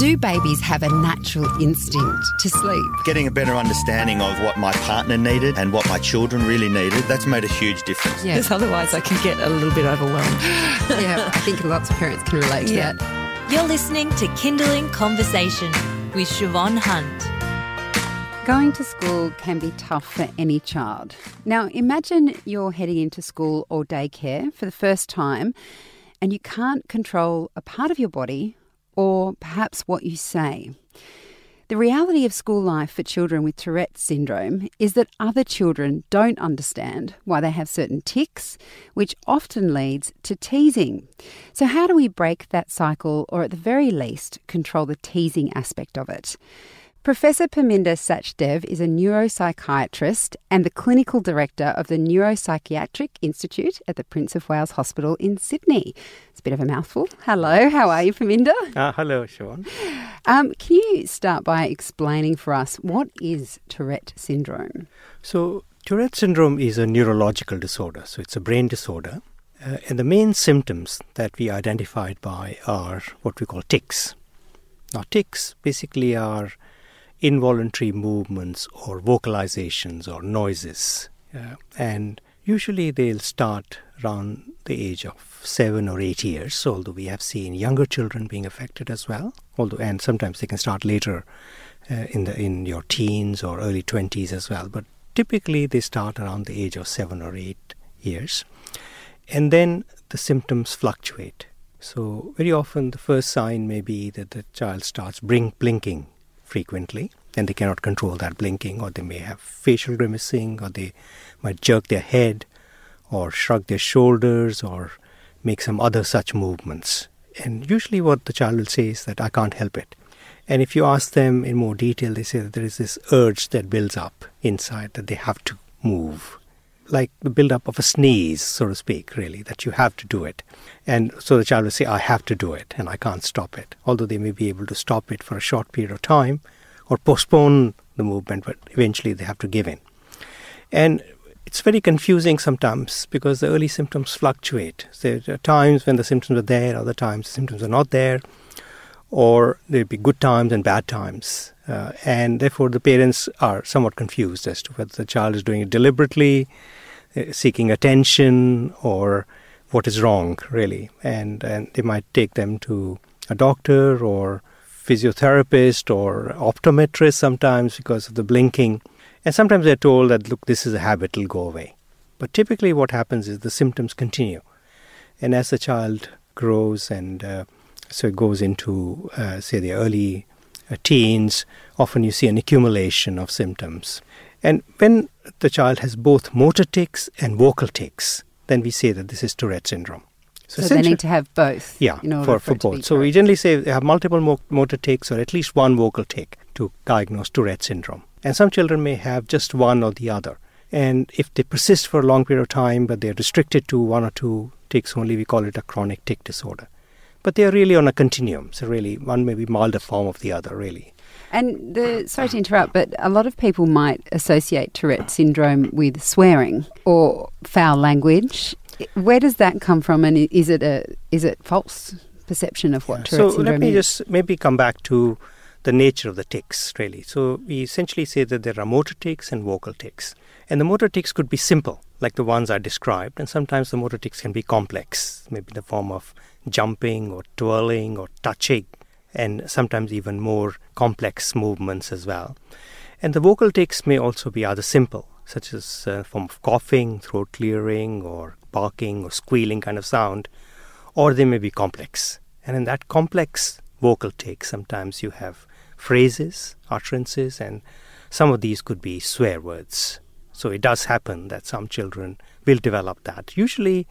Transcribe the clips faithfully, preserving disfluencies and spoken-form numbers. Do babies have a natural instinct to sleep? Getting a better understanding of what my partner needed and what my children really needed, that's made a huge difference. Yeah. Because otherwise I can get a little bit overwhelmed. Yeah, I think lots of parents can relate to yeah. that. You're listening to Kindling Conversation with Siobhan Hunt. Going to school can be tough for any child. Now, imagine you're heading into school or daycare for the first time and you can't control a part of your body or perhaps what you say. The reality of school life for children with Tourette syndrome is that other children don't understand why they have certain tics, which often leads to teasing. So how do we break that cycle, or at the very least, control the teasing aspect of it? Professor Parminder Sachdev is a neuropsychiatrist and the clinical director of the Neuropsychiatric Institute at the Prince of Wales Hospital in Sydney. It's a bit of a mouthful. Hello, how are you, Parminder? Uh, hello, Siobhan. Um, can you start by explaining for us, what is Tourette syndrome? So Tourette syndrome is a neurological disorder, so it's a brain disorder. Uh, and the main symptoms that we identified by are what we call tics. Now, tics basically are involuntary movements or vocalizations or noises. Yeah. And usually they'll start around the age of seven or eight years, although we have seen younger children being affected as well. Although, and sometimes they can start later uh, in the in your teens or early twenties as well. But typically they start around the age of seven or eight years. And then the symptoms fluctuate. So very often the first sign may be that the child starts blink, blinking frequently, and they cannot control that blinking, or they may have facial grimacing, or they might jerk their head or shrug their shoulders or make some other such movements. And usually what the child will say is that, I can't help it. And if you ask them in more detail, they say that there is this urge that builds up inside that they have to move, like the build-up of a sneeze, so to speak, really, that you have to do it. And so the child will say, I have to do it, and I can't stop it. Although they may be able to stop it for a short period of time or postpone the movement, but eventually they have to give in. And it's very confusing sometimes because the early symptoms fluctuate. There are times when the symptoms are there, other times the symptoms are not there, or there'll be good times and bad times. Uh, and therefore the parents are somewhat confused as to whether the child is doing it deliberately, uh, seeking attention, or what is wrong, really. And, and they might take them to a doctor or physiotherapist or optometrist sometimes because of the blinking. And sometimes they're told that, look, this is a habit, it'll go away. But typically what happens is the symptoms continue. And as the child grows and uh, so it goes into, uh, say, the early teens, often you see an accumulation of symptoms. And when the child has both motor tics and vocal tics, then we say that this is Tourette syndrome. So, so they need to have both. Yeah, in order for, for, for both. So we generally say they have multiple mo- motor tics or at least one vocal tic to diagnose Tourette syndrome. And some children may have just one or the other. And if they persist for a long period of time, but they're restricted to one or two tics only, we call it a chronic tic disorder. But they are really on a continuum. So really, one may be milder form of the other, really. And the, sorry to interrupt, but a lot of people might associate Tourette syndrome with swearing or foul language. Where does that come from, and is it a is it false perception of what yeah. Tourette so syndrome is? So let me is? just maybe come back to the nature of the tics, really. So we essentially say that there are motor tics and vocal tics. And the motor tics could be simple, like the ones I described, and sometimes the motor tics can be complex, maybe in the form of jumping or twirling or touching, and sometimes even more complex movements as well. And the vocal tics may also be other simple, such as a form of coughing, throat clearing, or barking or squealing kind of sound, or they may be complex. And in that complex vocal tic, sometimes you have phrases, utterances, and some of these could be swear words. So it does happen that some children will develop that, usually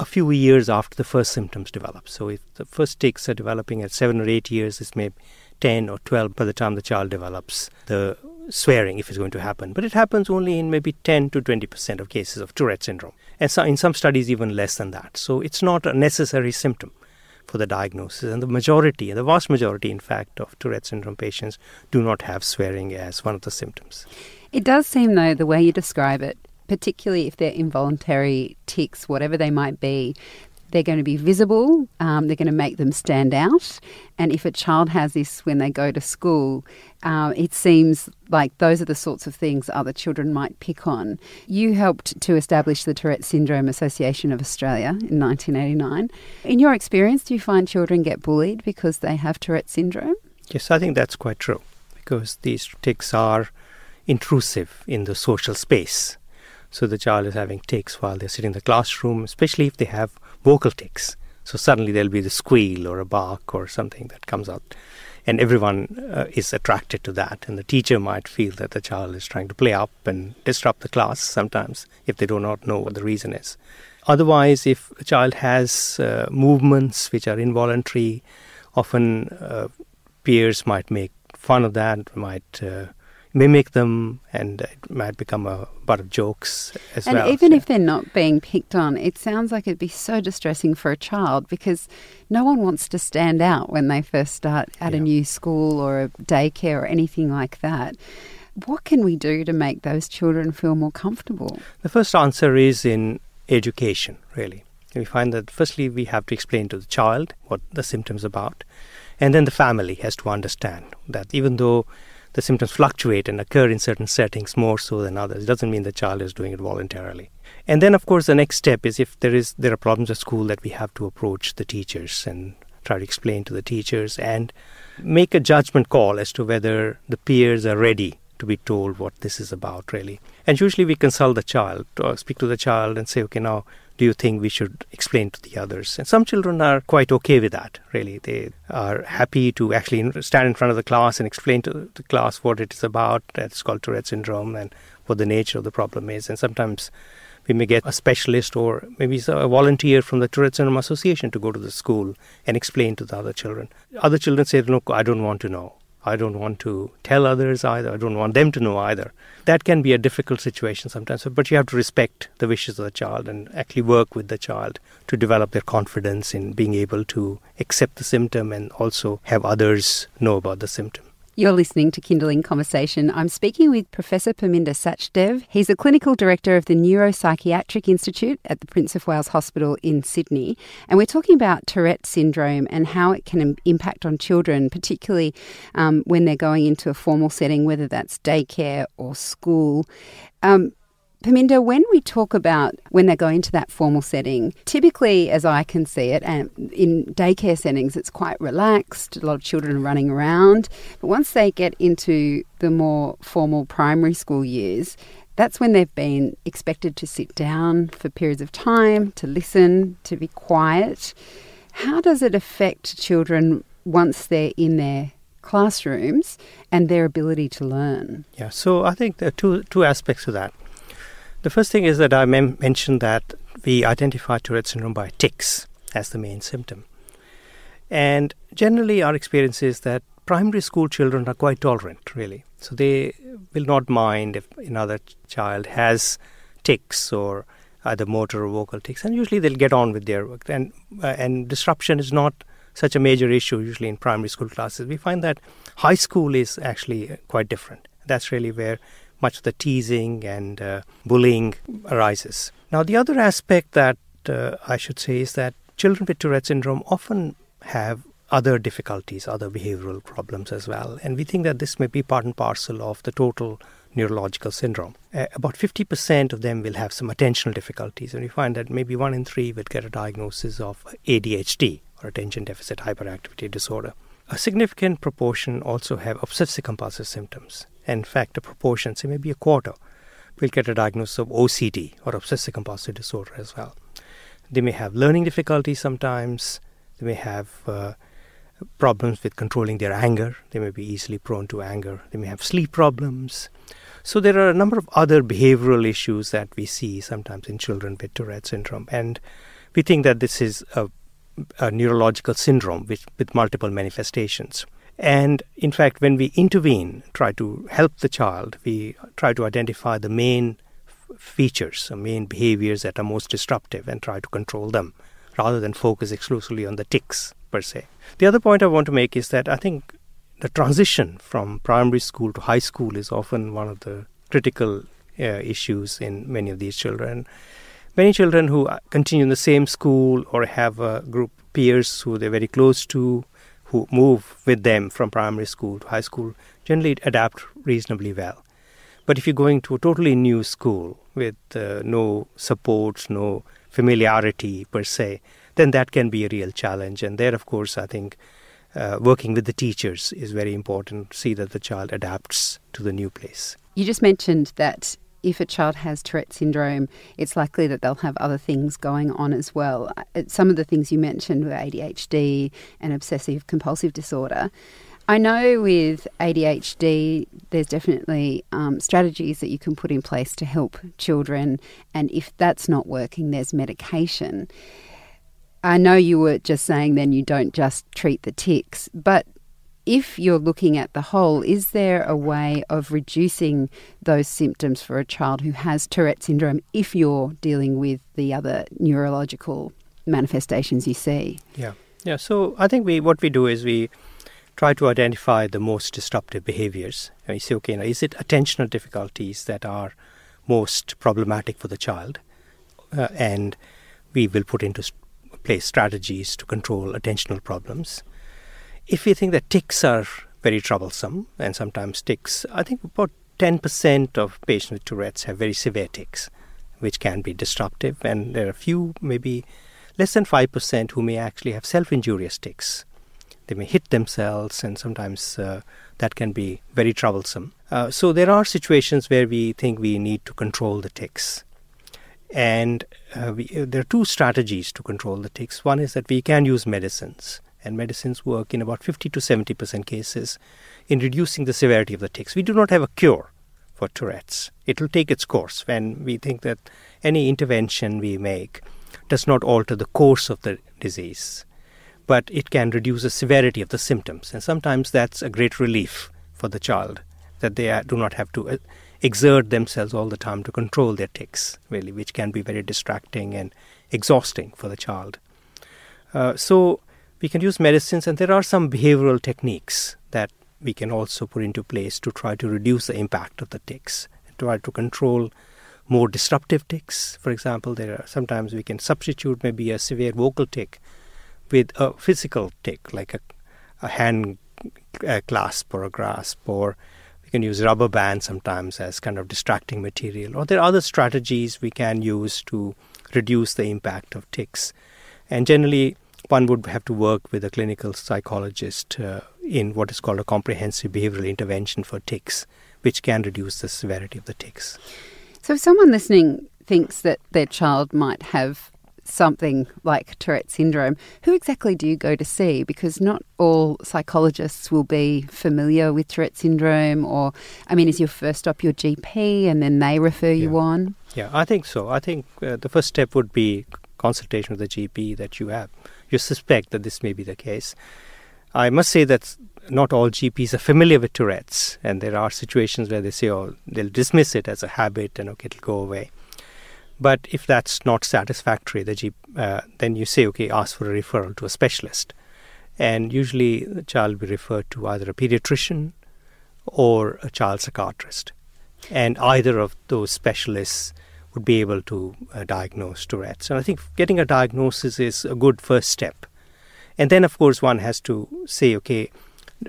a few years after the first symptoms develop. So if the first tics are developing at seven or eight years, it's maybe ten or twelve by the time the child develops the swearing, if it's going to happen. But it happens only in maybe ten to twenty percent of cases of Tourette syndrome. And so in some studies, even less than that. So it's not a necessary symptom for the diagnosis. And the majority, the vast majority, in fact, of Tourette syndrome patients do not have swearing as one of the symptoms. It does seem, though, the way you describe it, particularly if they're involuntary tics, whatever they might be, They're going to be visible. Um, they're going to make them stand out. And if a child has this when they go to school, uh, it seems like those are the sorts of things other children might pick on. You helped to establish the Tourette Syndrome Association of Australia in nineteen eighty-nine. In your experience, do you find children get bullied because they have Tourette syndrome? Yes, I think that's quite true, because these tics are intrusive in the social space. So the child is having tics while they're sitting in the classroom, especially if they have vocal tics. So suddenly there'll be the squeal or a bark or something that comes out. And everyone uh, is attracted to that. And the teacher might feel that the child is trying to play up and disrupt the class sometimes if they do not know what the reason is. Otherwise, if a child has uh, movements which are involuntary, often uh, peers might make fun of that, might uh, mimic them, and it might become a butt of jokes as well. And even if they're not being picked on, it sounds like it'd be so distressing for a child, because no one wants to stand out when they first start at a new school or a daycare or anything like that. What can we do to make those children feel more comfortable? The first answer is in education, really. We find that firstly we have to explain to the child what the symptoms are about, and then the family has to understand that even though the symptoms fluctuate and occur in certain settings more so than others, it doesn't mean the child is doing it voluntarily. And then, of course, the next step is if there is there are problems at school, that we have to approach the teachers and try to explain to the teachers and make a judgment call as to whether the peers are ready to be told what this is about, really. And usually we consult the child, or speak to the child and say, okay, now, do you think we should explain to the others? And some children are quite okay with that, really. They are happy to actually stand in front of the class and explain to the class what it is about. It's called Tourette syndrome and what the nature of the problem is. And sometimes we may get a specialist or maybe a volunteer from the Tourette Syndrome Association to go to the school and explain to the other children. Other children say, look, I don't want to know. I don't want to tell others either. I don't want them to know either. That can be a difficult situation sometimes, but you have to respect the wishes of the child and actually work with the child to develop their confidence in being able to accept the symptom and also have others know about the symptom. You're listening to Kindling Conversation. I'm speaking with Professor Parminder Sachdev. He's a clinical director of the Neuropsychiatric Institute at the Prince of Wales Hospital in Sydney. And we're talking about Tourette syndrome and how it can im- impact on children, particularly um, when they're going into a formal setting, whether that's daycare or school. Um, Parminder, when we talk about when they go into that formal setting, typically, as I can see it, and in daycare settings, it's quite relaxed, a lot of children running around. But once they get into the more formal primary school years, that's when they've been expected to sit down for periods of time, to listen, to be quiet. How does it affect children once they're in their classrooms and their ability to learn? Yeah, so I think there are two, two aspects to that. The first thing is that I mem- mentioned that we identify Tourette syndrome by tics as the main symptom. And generally our experience is that primary school children are quite tolerant, really. So they will not mind if another child has tics or either motor or vocal tics. And usually they'll get on with their work. And, uh, and disruption is not such a major issue usually in primary school classes. We find that high school is actually quite different. That's really where much of the teasing and uh, bullying arises. Now, the other aspect that uh, I should say is that children with Tourette syndrome often have other difficulties, other behavioral problems as well. And we think that this may be part and parcel of the total neurological syndrome. Uh, about fifty percent of them will have some attentional difficulties. And we find that maybe one in three will get a diagnosis of A D H D, or attention deficit hyperactivity disorder. A significant proportion also have obsessive compulsive symptoms. In fact, a proportion, say maybe a quarter, will get a diagnosis of O C D, or obsessive compulsive disorder as well. They may have learning difficulties sometimes. They may have uh, problems with controlling their anger. They may be easily prone to anger. They may have sleep problems. So there are a number of other behavioral issues that we see sometimes in children with Tourette syndrome. And we think that this is a a neurological syndrome with, with multiple manifestations. And in fact, when we intervene, try to help the child, we try to identify the main f- features, the main behaviors that are most disruptive and try to control them rather than focus exclusively on the tics per se. The other point I want to make is that I think the transition from primary school to high school is often one of the critical uh, issues in many of these children. Many children who continue in the same school or have a group of peers who they're very close to, who move with them from primary school to high school, generally adapt reasonably well. But if you're going to a totally new school with uh, no support, no familiarity per se, then that can be a real challenge. And there, of course, I think uh, working with the teachers is very important, see that the child adapts to the new place. You just mentioned that if a child has Tourette syndrome, it's likely that they'll have other things going on as well. Some of the things you mentioned were A D H D and obsessive compulsive disorder. I know with A D H D, there's definitely um, strategies that you can put in place to help children. And if that's not working, there's medication. I know you were just saying then you don't just treat the tics, but if you're looking at the whole, is there a way of reducing those symptoms for a child who has Tourette syndrome if you're dealing with the other neurological manifestations you see? Yeah, yeah. So I think we what we do is we try to identify the most disruptive behaviours. And you say, okay, now is it attentional difficulties that are most problematic for the child? Uh, and we will put into place strategies to control attentional problems. If we think that tics are very troublesome, and sometimes tics, I think about ten percent of patients with Tourette's have very severe tics, which can be disruptive. And there are a few, maybe less than five percent, who may actually have self-injurious tics. They may hit themselves, and sometimes uh, that can be very troublesome. Uh, so there are situations where we think we need to control the tics. And uh, we, there are two strategies to control the tics. One is that we can use medicines, and medicines work in about fifty to seventy percent cases in reducing the severity of the tics. We do not have a cure for Tourette's. It will take its course when we think that any intervention we make does not alter the course of the disease, but it can reduce the severity of the symptoms. And sometimes that's a great relief for the child, that they do not have to exert themselves all the time to control their tics, really, which can be very distracting and exhausting for the child. Uh, so we can use medicines, and there are some behavioral techniques that we can also put into place to try to reduce the impact of the tics, try to control more disruptive tics. For example, there are sometimes we can substitute maybe a severe vocal tic with a physical tic, like a, a hand a clasp or a grasp, or we can use rubber bands sometimes as kind of distracting material. Or there are other strategies we can use to reduce the impact of tics. And generally, one would have to work with a clinical psychologist uh, in what is called a comprehensive behavioral intervention for tics, which can reduce the severity of the tics. So if someone listening thinks that their child might have something like Tourette syndrome, who exactly do you go to see? Because not all psychologists will be familiar with Tourette syndrome, or, I mean, is your first stop your G P and then they refer yeah. you on? Yeah, I think so. I think uh, the first step would be consultation with the G P that you have. You suspect that this may be the case. I must say that not all G Ps are familiar with Tourette's, and there are situations where they say, oh, they'll dismiss it as a habit and, okay, it'll go away. But if that's not satisfactory, the G P, uh, then you say, okay, ask for a referral to a specialist. And usually the child will be referred to either a pediatrician or a child psychiatrist. And either of those specialists would be able to uh, diagnose Tourette's. And I think getting a diagnosis is a good first step. And then, of course, one has to say, okay,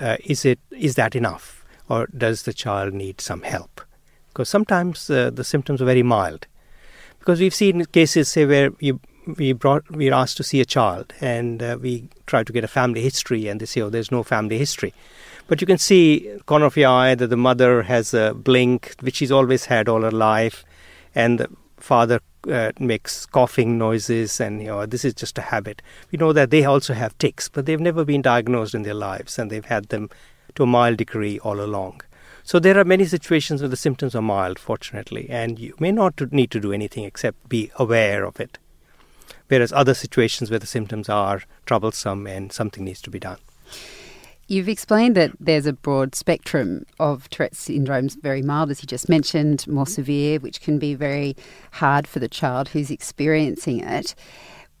uh, is it is that enough? Or does the child need some help? Because sometimes uh, the symptoms are very mild. Because we've seen cases, say, where we we brought we're asked to see a child, and uh, we try to get a family history, and they say, "Oh, there's no family history," but you can see corner of your eye that the mother has a blink, which she's always had all her life, and the father uh, makes coughing noises, and you know this is just a habit. We know that they also have tics, but they've never been diagnosed in their lives, and they've had them to a mild degree all along. So there are many situations where the symptoms are mild, fortunately, and you may not need to do anything except be aware of it, whereas other situations where the symptoms are troublesome and something needs to be done. You've explained that there's a broad spectrum of Tourette's syndromes, very mild, as you just mentioned, more severe, which can be very hard for the child who's experiencing it.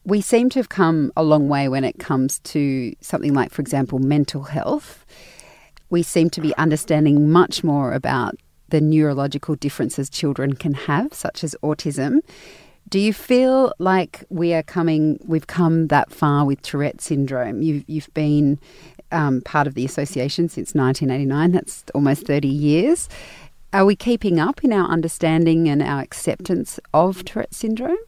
We seem to have come a long way when it comes to something like, for example, mental health. We seem to be understanding much more about the neurological differences children can have, such as autism. Do you feel like we are coming, we've come that far with Tourette syndrome? You've, you've been um, part of the association since nineteen eighty-nine. That's almost thirty years. Are we keeping up in our understanding and our acceptance of Tourette syndrome?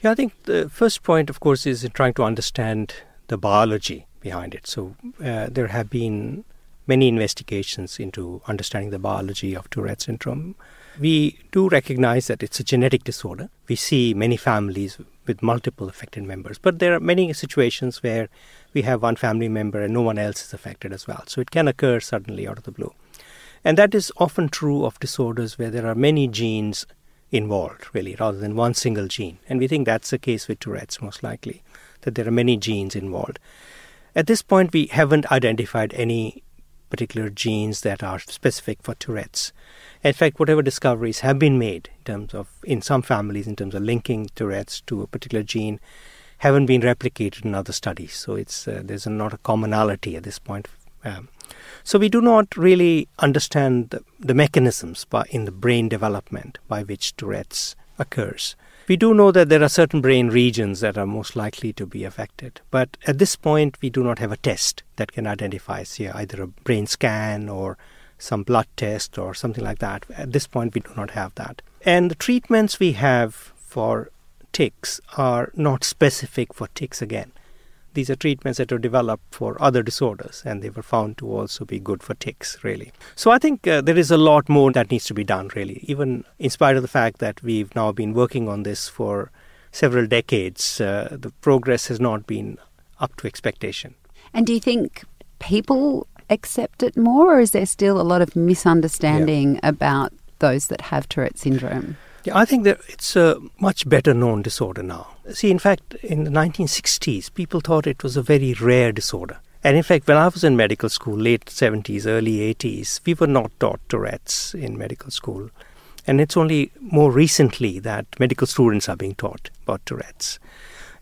Yeah, I think the first point, of course, is trying to understand the biology behind it. So uh, there have been many investigations into understanding the biology of Tourette syndrome. We do recognize that it's a genetic disorder. We see many families with multiple affected members, but there are many situations where we have one family member and no one else is affected as well. So it can occur suddenly out of the blue. And that is often true of disorders where there are many genes involved, really, rather than one single gene. And we think that's the case with Tourette's, most likely, that there are many genes involved. At this point, we haven't identified any particular genes that are specific for Tourette's. In fact, whatever discoveries have been made in terms of, in some families, in terms of linking Tourette's to a particular gene, haven't been replicated in other studies. So it's uh, there's not a commonality at this point. Um, so we do not really understand the, the mechanisms by, in the brain development by which Tourette's occurs. We do know that there are certain brain regions that are most likely to be affected, but at this point we do not have a test that can identify, say, either a brain scan or some blood test or something like that. At this point we do not have that. And the treatments we have for tics are not specific for tics again. These are treatments that were developed for other disorders, and they were found to also be good for tics, really. So I think uh, there is a lot more that needs to be done, really, even in spite of the fact that we've now been working on this for several decades. Uh, the progress has not been up to expectation. And do you think people accept it more, or is there still a lot of misunderstanding yeah. about those that have Tourette syndrome? Yeah, I think that it's a much better known disorder now. See, in fact, in the nineteen sixties, people thought it was a very rare disorder. And in fact, when I was in medical school, late seventies, early eighties, we were not taught Tourette's in medical school. And it's only more recently that medical students are being taught about Tourette's.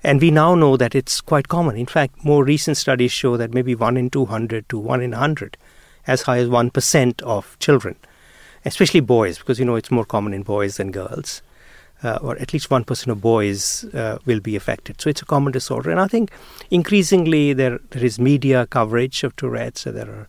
And we now know that it's quite common. In fact, more recent studies show that maybe one in two hundred to one in one hundred, as high as one percent of children, especially boys, because, you know, it's more common in boys than girls, uh, or at least one percent of boys uh, will be affected. So it's a common disorder. And I think increasingly there, there is media coverage of Tourette's. So there are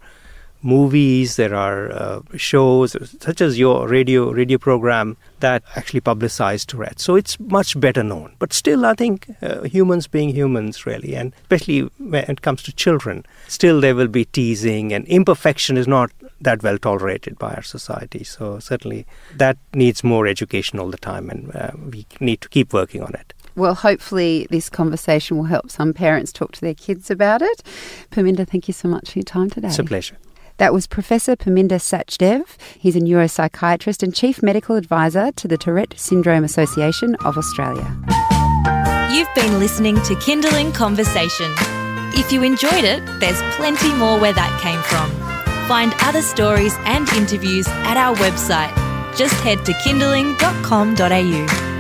movies, there are uh, shows, such as your radio radio program, that actually publicize Tourette's. So it's much better known. But still, I think uh, humans being humans, really, and especially when it comes to children, still there will be teasing, and imperfection is not that well tolerated by our society. So certainly that needs more education all the time, and uh, we need to keep working on it. Well, hopefully this conversation will help some parents talk to their kids about it. Parminder, thank you so much for your time today. It's a pleasure. That was Professor Parminder Sachdev. He's a neuropsychiatrist and Chief Medical Advisor to the Tourette Syndrome Association of Australia. You've been listening to Kindling Conversation. If you enjoyed it, there's plenty more where that came from. Find other stories and interviews at our website. Just head to kindling dot com dot a u.